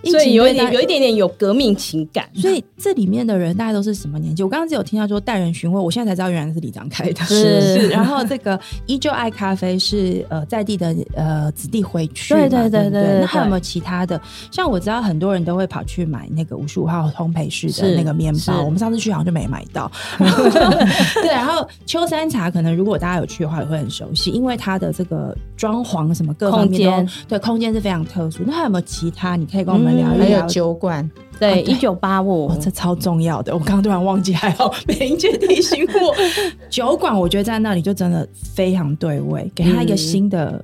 所以有一点有一点点有革命情感。所以这里面的人大概都是什么年纪？我刚刚只有听到说带人询问，我现在才知道原来是里长开的，是是。然后这个依旧爱咖啡是、呃、在地的、呃、子弟回去嘛，对对对 对, 对, 对, 对, 对。那还有没有其他的？像我知道很多人都会跑去买那个五十五号烘焙室的那个面包，我们上次去好像就没买到对，然后秋山茶可能如果大家有去的话会很熟悉，因为它的这个装潢什么各方面都空间，对，空间是非常特殊。那还有没有其他你可以跟我们聊一聊？嗯、还有酒馆，对，一九八五，这超重要的。我刚刚突然忘记，还好美伶姐提醒我。酒馆我觉得在那里就真的非常对味，给他一个新的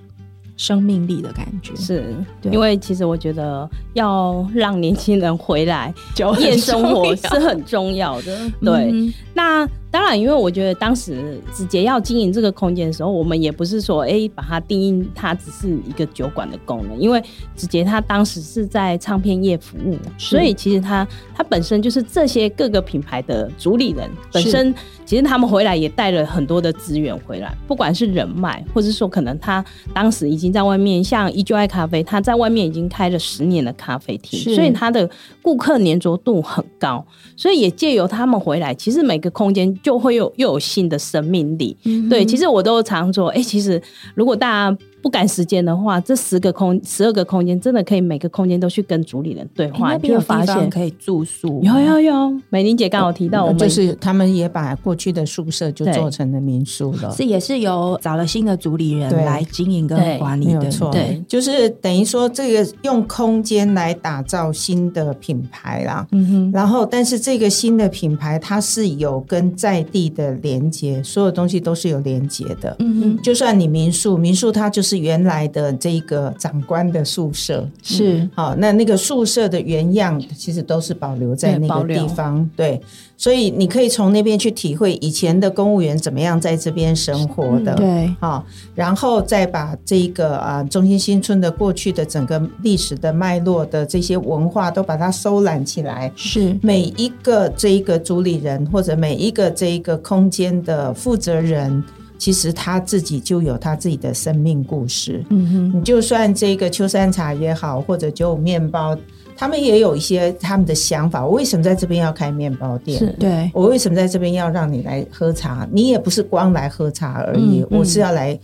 生命力的感觉。是，因为其实我觉得要让年轻人回来夜生活是很重要的。对，嗯、那当然，因为我觉得当时子杰要经营这个空间的时候，我们也不是说哎、欸、把它定义它只是一个酒馆的功能，因为子杰他当时是在唱片业服务，所以其实他他本身就是这些各个品牌的主理人，本身其实他们回来也带了很多的资源回来，不管是人脉，或者说可能他当时已经在外面，像依旧爱咖啡，他在外面已经开了十年的咖啡厅，所以他的顾客粘着度很高，所以也借由他们回来，其实每个空间就会有又有新的生命力。嗯、对，其实我都常说，哎、欸，其实如果大家不赶时间的话，这十个空十二个空间真的可以每个空间都去跟主理人对话，欸、你就发现可以住宿。有有有，美玲姐刚好提到我们，就是他们也把过去的宿舍就做成了民宿了，是也是有找了新的主理人来经营跟管理的，没错，对，就是等于说这个用空间来打造新的品牌啦。嗯哼，然后但是这个新的品牌它是有跟在地的连结，所有东西都是有连结的。嗯哼，就算你民宿，民宿它就是是原来的这个长官的宿舍，是好、嗯哦，那那个宿舍的原样其实都是保留在那个地方，对，所以你可以从那边去体会以前的公务员怎么样在这边生活的，嗯、对，好、哦，然后再把这个啊、呃、中心新村的过去的整个历史的脉络的这些文化都把它收揽起来，是每一个这一个主理人或者每一个这一个空间的负责人。其实他自己就有他自己的生命故事。嗯哼，你就算这个秋山茶也好，或者九五面包，他们也有一些他们的想法。我为什么在这边要开面包店？是，对，我为什么在这边要让你来喝茶？你也不是光来喝茶而已，嗯嗯、我是要来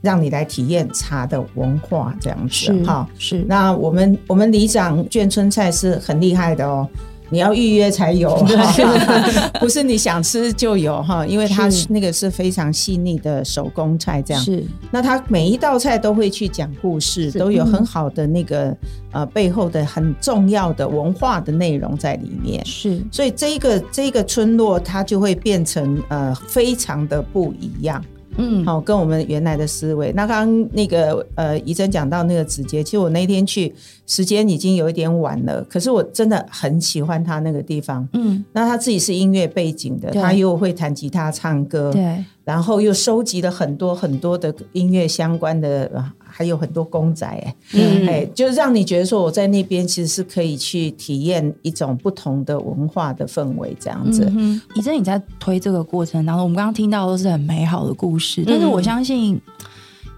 让你来体验茶的文化这样子。哈，是。那我们我们里长眷村菜是很厉害的哦。你要预约才有不是你想吃就有，因为它那个是非常细腻的手工菜这样，是，那它每一道菜都会去讲故事，都有很好的那个、呃、背后的很重要的文化的内容在里面，是，所以这个这个村落它就会变成、呃、非常的不一样。嗯，好、哦，跟我们原来的思维。那刚刚那个呃，怡珍讲到那个子杰，其实我那天去时间已经有一点晚了，可是我真的很喜欢他那个地方。嗯，那他自己是音乐背景的，他又会弹吉他、唱歌，对，然后又收集了很多很多的音乐相关的，还有很多公仔、欸，嗯，哎、欸，就让你觉得说我在那边其实是可以去体验一种不同的文化的氛围这样子。嗯，怡珍你在推这个过程当中，我们刚刚听到的都是很美好的故事。但是我相信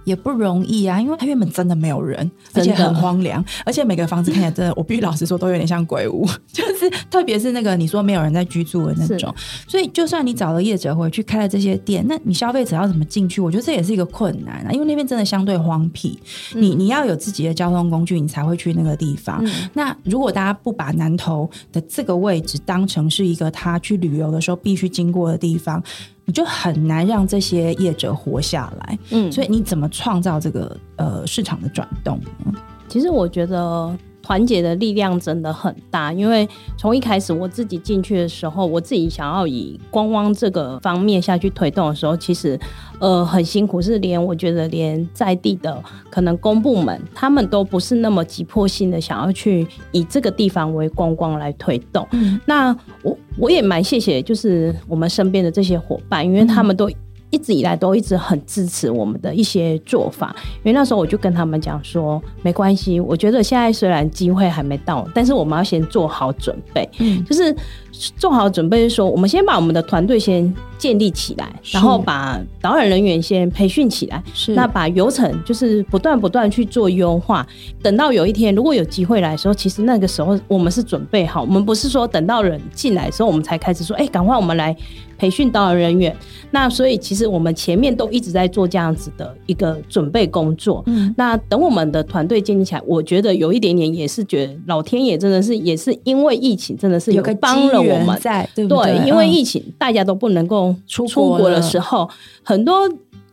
也不容易啊，因为它原本真的没有人，而且很荒凉，而且每个房子看起来真的，我必须老实说都有点像鬼屋，就是特别是那个你说没有人在居住的那种，所以就算你找了业者回去开了这些店，那你消费者要怎么进去，我觉得这也是一个困难啊，因为那边真的相对荒僻，你你要有自己的交通工具你才会去那个地方。嗯、那如果大家不把南投的这个位置当成是一个他去旅游的时候必须经过的地方，你就很难让这些业者活下来。嗯，所以你怎么创造这个呃市场的转动呢？其实我觉得团结的力量真的很大，因为从一开始我自己进去的时候，我自己想要以观光这个方面下去推动的时候，其实呃很辛苦，是连我觉得连在地的可能公部门他们都不是那么急迫性的想要去以这个地方为观光来推动。嗯，那我我也蛮谢谢就是我们身边的这些伙伴，因为他们都一直以来都一直很支持我们的一些做法，因为那时候我就跟他们讲说没关系，我觉得现在虽然机会还没到，但是我们要先做好准备。嗯，就是做好准备是说我们先把我们的团队先建立起来，然后把导演人员先培训起来，是，那把流程就是不断不断去做优化，等到有一天如果有机会来的时候，其实那个时候我们是准备好，我们不是说等到人进来的时候我们才开始说哎，赶快我们来培训导演人员。那所以其实我们前面都一直在做这样子的一个准备工作。嗯，那等我们的团队建立起来，我觉得有一点点也是觉得老天爷真的是也是因为疫情真的是有帮了我们在， 对, 不 对, 对，因为疫情、嗯、大家都不能够出国的时候，很多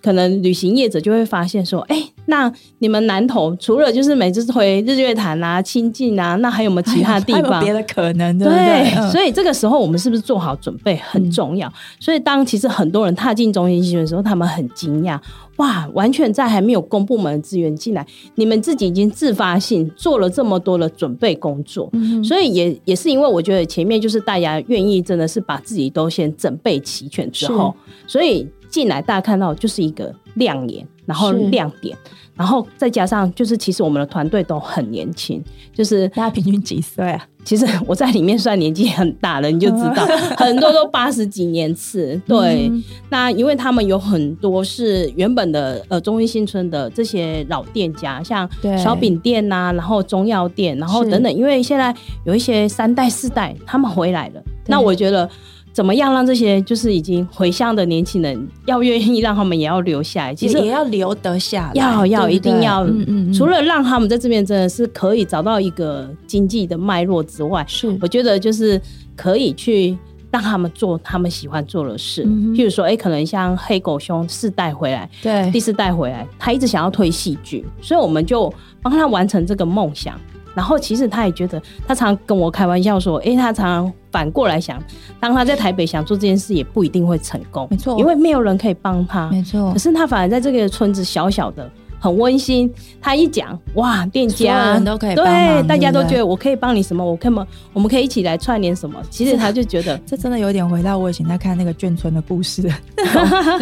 可能旅行业者就会发现说哎、欸，那你们南投除了就是每次回日月潭啊、清境啊，那还有没有其他地方？还有别的可能，对不对？对，所以这个时候我们是不是做好准备很重要？嗯、所以当其实很多人踏进中心医学的时候，他们很惊讶，哇，完全在还没有公部门的资源进来，你们自己已经自发性做了这么多的准备工作。嗯、所以也也是因为我觉得前面就是大家愿意真的是把自己都先准备齐全之后，所以进来大家看到就是一个亮眼，然后亮点，然后再加上就是其实我们的团队都很年轻，就是大家平均几岁啊？其实我在里面算年纪很大了，你就知道很多都八十几年次。对、嗯、那因为他们有很多是原本的呃中心新村的这些老店家，像小饼店啊，然后中药店，然后等等，因为现在有一些三代四代他们回来了，那我觉得怎么样让这些就是已经回乡的年轻人要愿意让他们也要留下来，其实也要留得下来，要要对对一定要、嗯嗯嗯、除了让他们在这边真的是可以找到一个经济的脉络之外，是我觉得就是可以去让他们做他们喜欢做的事。嗯、譬如说、欸、可能像黑狗兄四代回来，对，第四代回来，他一直想要推戏剧，所以我们就帮他完成这个梦想。然后其实他也觉得，他常跟我开玩笑说，哎、欸，他常反过来想，当他在台北想做这件事，也不一定会成功，没错，因为没有人可以帮他，没错。可是他反而在这个村子小小的，很温馨。他一讲，哇，店家人都可以帮忙，对，大家都觉得我可以帮你什么，我可以，我们可以一起来串联什么。其实他就觉得，这真的有点回到我以前在看那个眷村的故事，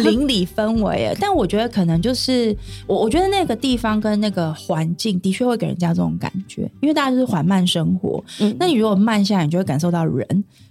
邻里氛围。但我觉得可能就是我，我觉得那个地方跟那个环境的确会给人家这种感觉，因为大家就是缓慢生活。嗯、那你如果慢下来，你就会感受到人。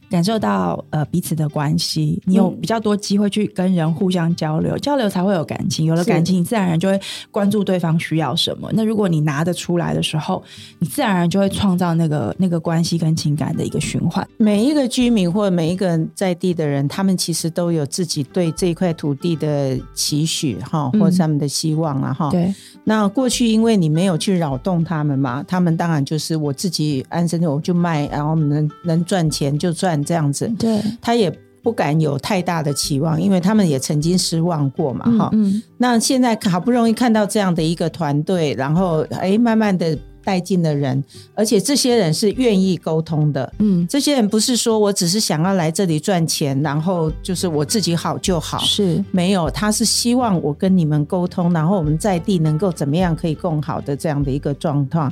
感受到呃彼此的关系，你有比较多机会去跟人互相交流、嗯、交流才会有感情，有了感情你自然而然就会关注对方需要什么，那如果你拿得出来的时候，你自然而然就会创造那个那个关系跟情感的一个循环。每一个居民或每一个在地的人，他们其实都有自己对这块土地的期许或是他们的希望啊、嗯、对。那过去因为你没有去扰动他们嘛，他们当然就是我自己安身我就卖，然后能能赚钱就赚这样子，对，他也不敢有太大的期望，因为他们也曾经失望过嘛，嗯嗯。那现在好不容易看到这样的一个团队，然后哎，慢慢的带进了人，而且这些人是愿意沟通的，嗯，这些人不是说我只是想要来这里赚钱，然后就是我自己好就好，是没有，他是希望我跟你们沟通，然后我们在地能够怎么样可以更好的这样的一个状况。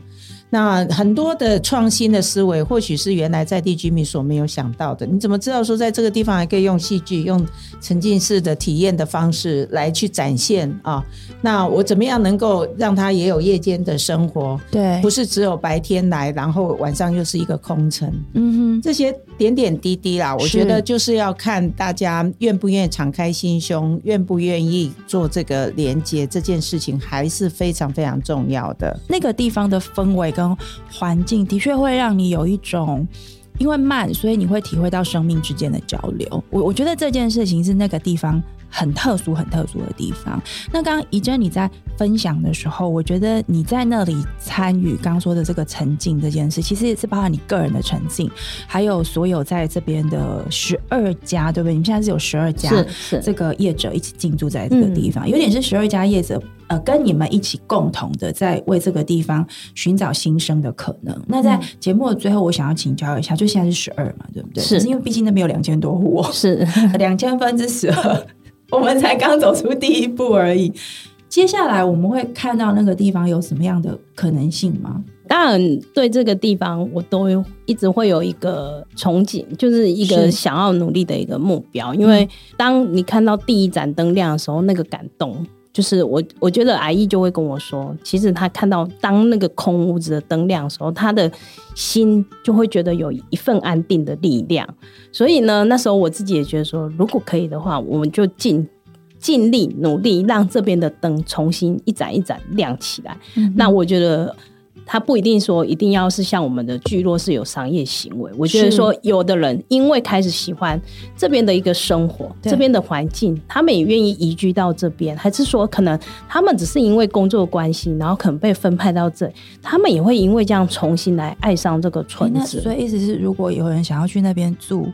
那很多的创新的思维或许是原来在地居民所没有想到的，你怎么知道说在这个地方还可以用戏剧，用沉浸式的体验的方式来去展现啊？那我怎么样能够让它也有夜间的生活，对，不是只有白天来然后晚上又是一个空城。嗯哼，这些点点滴滴啦，我觉得就是要看大家愿不愿意敞开心胸，愿不愿意做这个连接，这件事情还是非常非常重要的。那个地方的氛围跟环境的确会让你有一种因为慢，所以你会体会到生命之间的交流。 我, 我觉得这件事情是那个地方很特殊很特殊的地方。那刚刚怡珍你在分享的时候，我觉得你在那里参与刚说的这个沉浸这件事，其实也是包含你个人的沉浸，还有所有在这边的十二家，对不对？你们现在是有十二家这个业者一起进驻在这个地方，有点是十二家业者呃，跟你们一起共同的在为这个地方寻找新生的可能。那在节目的最后，我想要请教一下，就现在是十二嘛，对不对？是，是因为毕竟那边有两千多户、哦，是两千分之十二，我们才刚走出第一步而已。接下来我们会看到那个地方有什么样的可能性吗？当然对这个地方我都一直会有一个憧憬，就是一个想要努力的一个目标，因为当你看到第一盏灯亮的时候，那个感动就是我我觉得阿姨就会跟我说，其实她看到当那个空屋子的灯亮的时候，她的心就会觉得有一份安定的力量。所以呢，那时候我自己也觉得说，如果可以的话，我们就尽尽力努力让这边的灯重新一盏一盏亮起来。嗯、那我觉得它不一定说一定要是像我们的聚落是有商业行为，我觉得说有的人因为开始喜欢这边的一个生活，这边的环境，他们也愿意移居到这边，还是说可能他们只是因为工作关系然后可能被分派到这里，他们也会因为这样重新来爱上这个村子。欸、那所以意思是如果有人想要去那边住，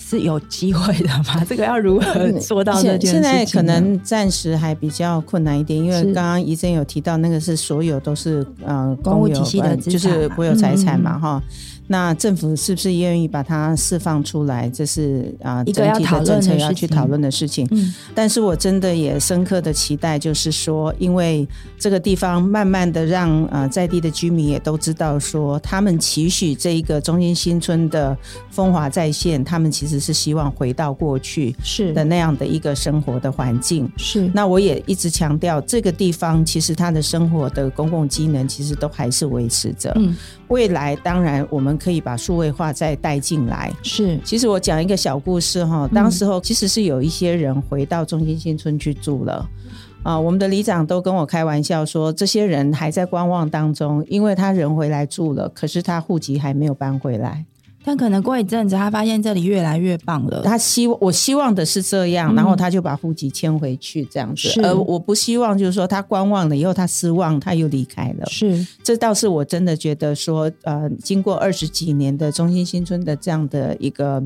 是有机会的吗？这个要如何做到这件事情？现在可能暂时还比较困难一点，因为刚刚怡珍有提到那个是所有都是、呃、公务体系的资产、呃、就是国有财产嘛、嗯嗯、那政府是不是愿意把它释放出来，这是、呃、整体的政策要去讨论的事情、嗯、但是我真的也深刻的期待，就是说因为这个地方慢慢的让、呃、在地的居民也都知道说，他们期许这一个中心新村的风华再现，他们其实是希望回到过去的那样的一个生活的环境。是，那我也一直强调这个地方其实它的生活的公共机能其实都还是维持着、嗯、未来当然我们可以把数位化再带进来。是，其实我讲一个小故事，当时候其实是有一些人回到中心新村去住了、嗯呃、我们的里长都跟我开玩笑说，这些人还在观望当中，因为他人回来住了，可是他户籍还没有搬回来，但可能过一阵子他发现这里越来越棒了，他希我希望的是这样、嗯、然后他就把户籍迁回去这样子，而我不希望就是说他观望了以后他失望他又离开了。是，这倒是我真的觉得说、呃、经过二十几年的中心新村的这样的一个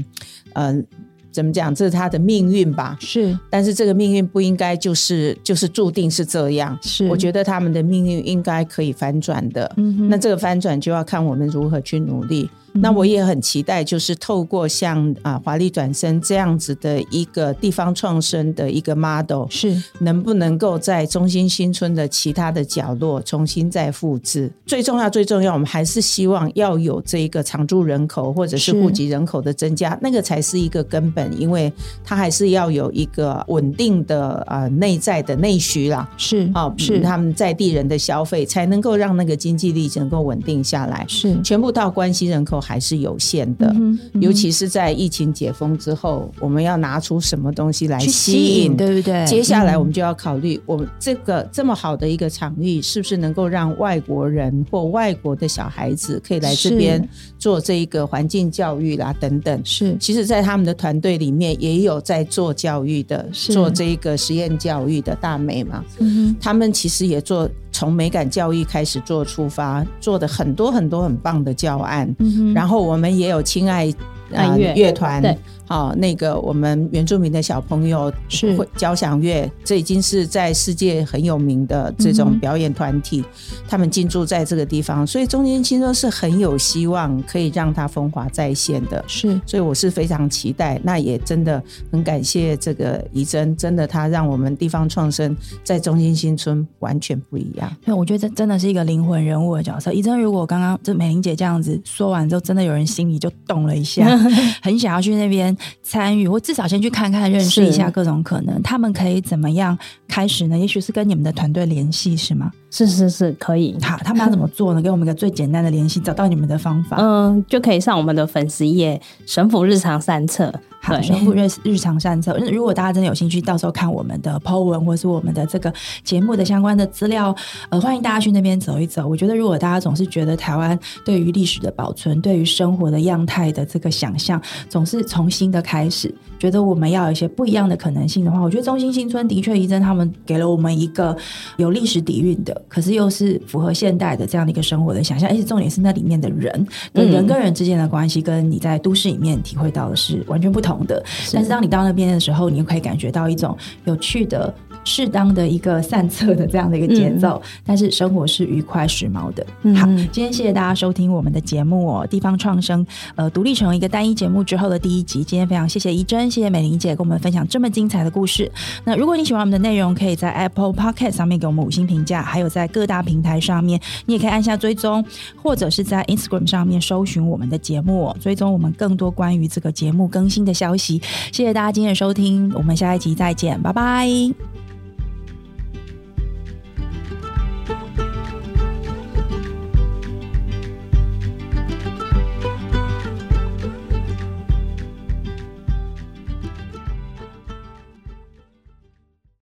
呃怎么讲，这是他的命运吧。是，但是这个命运不应该就是就是注定是这样。是，我觉得他们的命运应该可以翻转的、嗯、那这个翻转就要看我们如何去努力、嗯、那我也很期待就是透过像、啊、华丽转身这样子的一个地方创生的一个 model， 是能不能够在中心新村的其他的角落重新再复制。最重要最重要我们还是希望要有这一个常住人口或者是户籍人口的增加，那个才是一个根本，因为它还是要有一个稳定的、呃、内在的内需啦。是、哦、是他们在地人的消费才能够让那个经济力能够稳定下来。是，全部到关系人口还是有限的、嗯嗯、尤其是在疫情解封之后，我们要拿出什么东西来吸引，对不对？接下来我们就要考虑我们这个这么好的一个场域是不是能够让外国人或外国的小孩子可以来这边做这一个环境教育啦等等。是，其实在他们的团队里面也有在做教育的，做这个实验教育的大美嘛、嗯、他们其实也做从美感教育开始做出发，做的很多很多很棒的教案、嗯、然后我们也有亲爱、呃、乐团，对、哦、那个我们原住民的小朋友是交响乐，这已经是在世界很有名的这种表演团体、嗯、他们进驻在这个地方，所以中心新村是很有希望可以让它风华再现的。是，所以我是非常期待，那也真的很感谢这个怡珍，真的她让我们地方创生在中心新村完全不一样。对，我觉得这真的是一个灵魂人物的角色。怡珍，如果刚刚这美玲姐这样子说完之后，真的有人心里就动了一下，很想要去那边参与，或至少先去看看，认识一下各种可能。他们可以怎么样开始呢？也许是跟你们的团队联系，是吗？是是是，可以。好，他们要怎么做呢？给我们一个最简单的联系，找到你们的方法。嗯，就可以上我们的粉丝页“省府日常散策”。好，省府日常散策。如果大家真的有兴趣，到时候看我们的 po 文或是我们的这个节目的相关的资料。呃，欢迎大家去那边走一走。我觉得如果大家总是觉得台湾对于历史的保存，对于生活的样态的这个想象总是从新的开始，觉得我们要有一些不一样的可能性的话，我觉得中心新村的确怡珍他们给了我们一个有历史底蕴的，可是又是符合现代的这样的一个生活的想象，而且重点是那里面的人、嗯、人跟人之间的关系跟你在都市里面体会到的是完全不同的。是，但是当你到那边的时候，你又可以感觉到一种有趣的适当的一个散策的这样的一个节奏、嗯、但是生活是愉快时髦的、嗯、好，今天谢谢大家收听我们的节目哦。地方创生呃，独立成为一个单一节目之后的第一集，今天非常谢谢怡珍，谢谢美玲姐跟我们分享这么精彩的故事。那如果你喜欢我们的内容，可以在 Apple Podcast 上面给我们五星评价，还有在各大平台上面你也可以按下追踪，或者是在 Instagram 上面搜寻我们的节目、哦、追踪我们更多关于这个节目更新的消息。谢谢大家今天的收听，我们下一集再见，拜拜。